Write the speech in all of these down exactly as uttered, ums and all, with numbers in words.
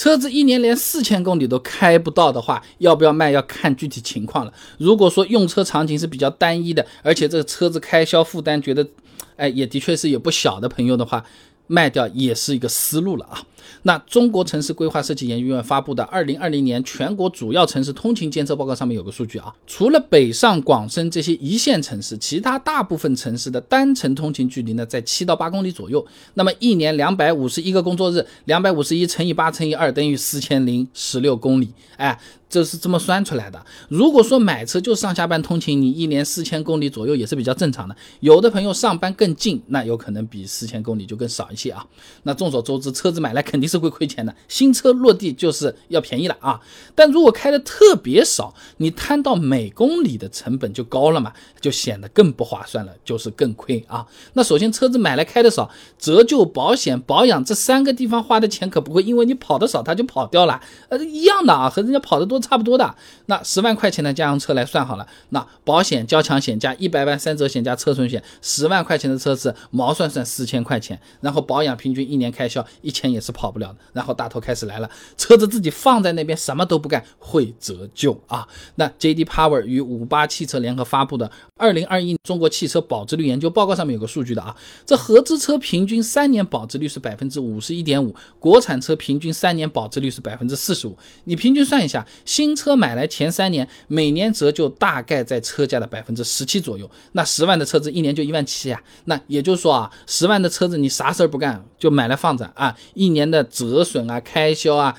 车子一年连四千公里都开不到的话，要不要卖要看具体情况了。如果说用车场景是比较单一的，而且这个车子开销负担觉得哎，也的确是有不小的朋友的话，卖掉也是一个思路了啊。那中国城市规划设计研究院发布的二零二零年全国主要城市通勤监测报告上面有个数据啊，除了北上广深这些一线城市，其他大部分城市的单程通勤距离呢在七到八公里左右。那么一年二百五十一个工作日，两百五十一乘以八乘以二等于四千零十六公里，哎，这是这么算出来的。如果说买车就上下班通勤，你一年四千公里左右也是比较正常的。有的朋友上班更近，那有可能比四千公里就更少一些啊。那众所周知，车子买来肯定是会亏钱的，新车落地就是要便宜了啊。但如果开的特别少，你摊到每公里的成本就高了嘛，就显得更不划算了，就是更亏啊。那首先车子买来开的少，折旧、保险、保养这三个地方花的钱可不会因为你跑的少它就跑掉了，呃，一样的啊，和人家跑得多差不多的。那十万块钱的家用车来算好了，那保险、交强险加一百万三者险加车损险，十万块钱的车子毛算算四千块钱，然后保养平均一年开销一千也是跑不了的。然后大头开始来了，车子自己放在那边什么都不干会折旧啊。那 J D Power 与五八汽车联合发布的二零二一中国汽车保值率研究报告上面有个数据的啊，这合资车平均三年保值率是 百分之五十一点五， 国产车平均三年保值率是 百分之四十五。 你平均算一下，新车买来前三年每年折旧大概在车价的 百分之十七 左右，那十万的车子一年就一万七啊。那也就是说啊，十万的车子你啥事儿不干就买来放着啊，一年的折损啊、开销啊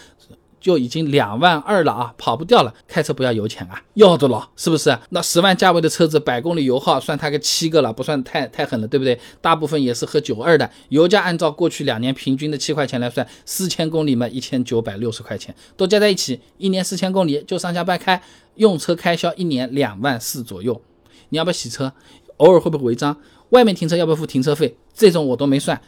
就已经两万二了啊，跑不掉了。开车不要油钱啊，要的了，是不是？那十万价位的车子，百公里油耗算它个七个了，不算太太狠了，对不对？大部分也是喝九二的，油价按照过去两年平均的七块钱来算，四千公里嘛，一千九百六十块钱，都加在一起，一年四千公里就上下班开，用车开销一年两万四左右。你要不要洗车？偶尔会不会违章？外面停车要不要付停车费？这种我都没算。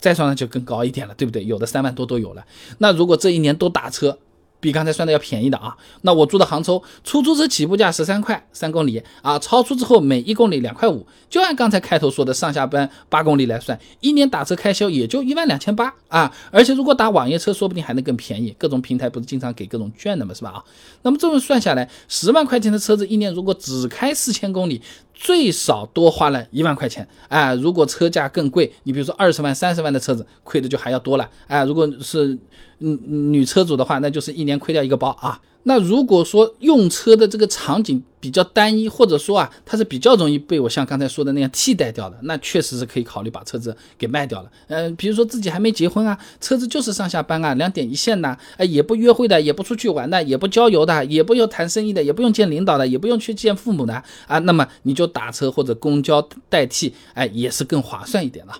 再算上就更高一点了，对不对？有的三万多都有了。那如果这一年都打车，比刚才算的要便宜的啊。那我住的杭州，出租车起步价十三块三公里啊，超出之后每一公里两块五，就按刚才开头说的上下班八公里来算，一年打车开销也就一万两千八啊。而且如果打网约车说不定还能更便宜，各种平台不是经常给各种券的嘛，是吧啊？那么这么算下来，十万块钱的车子一年如果只开四千公里，最少多花了一万块钱啊！如果车价更贵，你比如说二十万、三十万的车子，亏的就还要多了啊！如果是女车主的话，那就是一年亏掉一个包啊！那如果说用车的这个场景比较单一，或者说啊，它是比较容易被我像刚才说的那样替代掉的，那确实是可以考虑把车子给卖掉了。嗯，比如说自己还没结婚啊，车子就是上下班啊，两点一线的，哎，也不约会的，也不出去玩的，也不郊游的，也不用谈生意的，也不用见领导的，也不用去见父母的啊，那么你就打车或者公交代替，哎，也是更划算一点了。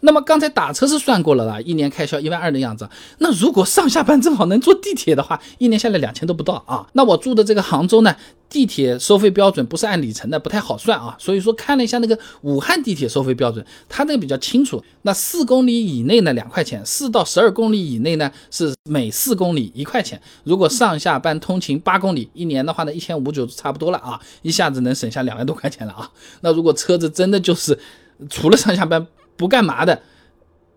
那么刚才打车是算过了啦，一年开销一万二的样子。那如果上下班正好能坐地铁的话，一年下来两千都不到啊。那我住的这个杭州呢，地铁收费标准不是按里程的，不太好算啊。所以说看了一下那个武汉地铁收费标准，它那个比较清楚。那四公里以内呢两块钱，四到十二公里以内呢是每四公里一块钱。如果上下班通勤八公里，一年的话呢一千五就差不多了啊，一下子能省下两万多块钱了啊。那如果车子真的就是除了上下班不干嘛的，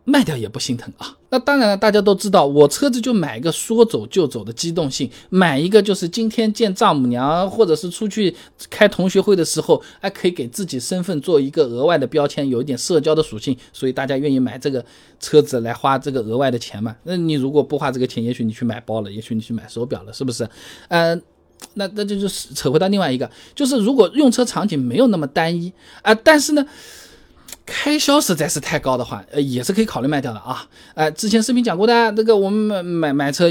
卖掉也不心疼啊。那当然了，大家都知道，我车子就买一个说走就走的机动性，买一个就是今天见丈母娘或者是出去开同学会的时候，哎，可以给自己身份做一个额外的标签，有一点社交的属性，所以大家愿意买这个车子来花这个额外的钱嘛。那你如果不花这个钱，也许你去买包了，也许你去买手表了，是不是？嗯。那那就是扯回到另外一个，就是如果用车场景没有那么单一啊、呃，但是呢。开销实在是太高的话，呃，也是可以考虑卖掉的啊。呃，之前视频讲过的，那个我们买买车，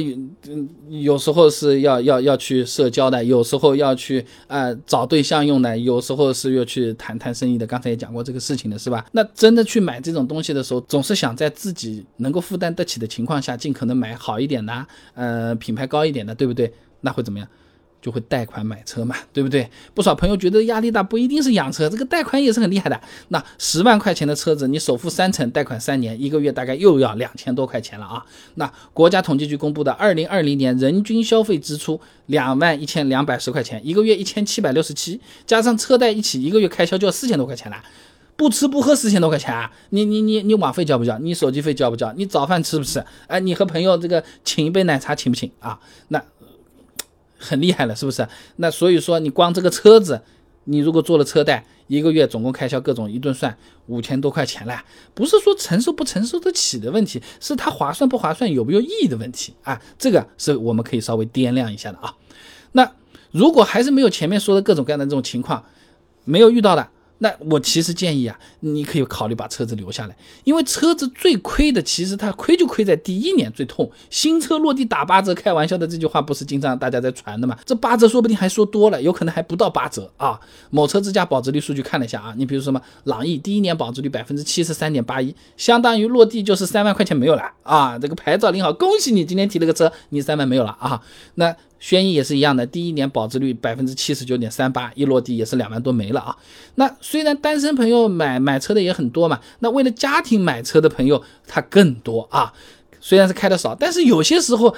有时候是要要要去社交的，有时候要去呃找对象用的，有时候是要去谈谈生意的。刚才也讲过这个事情的是吧？那真的去买这种东西的时候，总是想在自己能够负担得起的情况下，尽可能买好一点的，呃，品牌高一点的，对不对？那会怎么样？就会贷款买车嘛，对不对？不少朋友觉得压力大，不一定是养车，这个贷款也是很厉害的。那十万块钱的车子，你首付三成，贷款三年，一个月大概又要两千多块钱了啊。那国家统计局公布的二零二零年人均消费支出两万一千两百十块钱，一个月一千七百六十七，加上车贷一起，一个月开销就要四千多块钱了。不吃不喝四千多块钱、啊，你你你你网费交不交？你手机费交不交？你早饭吃不吃？哎，你和朋友这个请一杯奶茶请不请啊？那很厉害了，是不是？那所以说你光这个车子，你如果做了车贷，一个月总共开销各种一顿算五千多块钱了，不是说承受不承受得起的问题，是它划算不划算、有没有意义的问题啊！这个是我们可以稍微掂量一下的啊。那如果还是没有前面说的各种各样的这种情况没有遇到的，那我其实建议啊，你可以考虑把车子留下来，因为车子最亏的，其实它亏就亏在第一年最痛。新车落地打八折，开玩笑的这句话不是经常大家在传的嘛？这八折说不定还说多了，有可能还不到八折啊。某车之家保值率数据看了一下啊，你比如什么朗逸，第一年保值率百分之七十三点八一，相当于落地就是三万块钱没有了啊。这个牌照领好，恭喜你，今天提了个车，你三万没有了啊。那轩逸也是一样的，第一年保值率 百分之七十九点三八， 一落地也是两万多没了啊。那虽然单身朋友买买车的也很多嘛，那为了家庭买车的朋友他更多啊。虽然是开的少，但是有些时候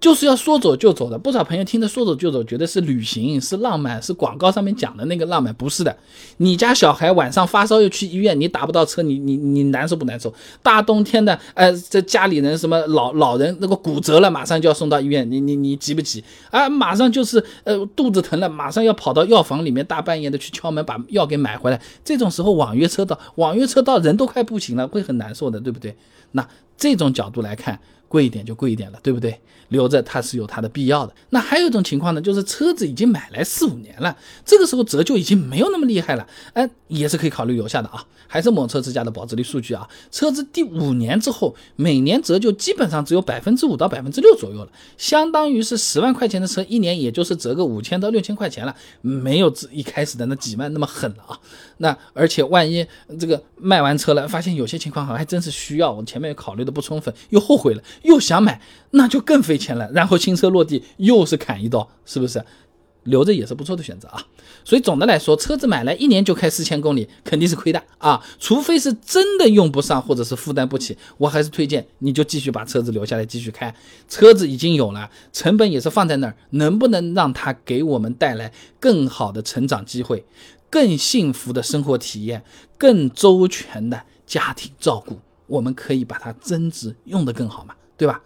就是要说走就走的，不少朋友听着说走就走，觉得是旅行是浪漫，是广告上面讲的那个浪漫，不是的。你家小孩晚上发烧又去医院，你打不到车，你你你难受不难受？大冬天的，呃，这家里人什么老老人那个骨折了，马上就要送到医院，你你你急不急啊？马上就是呃肚子疼了，马上要跑到药房里面，大半夜的去敲门把药给买回来。这种时候网约车道，网约车道人都快不行了，会很难受的，对不对？那这种角度来看，贵一点就贵一点了，对不对？留着它是有它的必要的。那还有一种情况呢，就是车子已经买来四五年了，这个时候折旧已经没有那么厉害了，哎，也是可以考虑留下的啊。还是某车之家的保值率数据啊，车子第五年之后，每年折旧基本上只有 百分之五 到 百分之六 左右了，相当于是十万块钱的车，一年也就是折个五千到六千块钱了，没有一开始的那几万那么狠了啊。那而且万一这个卖完车了，发现有些情况好像还真是需要，我前面考虑的不充分，又后悔了，又想买，那就更费钱了，然后新车落地又是砍一刀，是不是？留着也是不错的选择啊。所以总的来说，车子买来一年就开四千公里，肯定是亏的啊，除非是真的用不上或者是负担不起，我还是推荐你就继续把车子留下来继续开。车子已经有了，成本也是放在那儿，能不能让它给我们带来更好的成长机会，更幸福的生活体验，更周全的家庭照顾，我们可以把它增值用得更好嘛，对吧？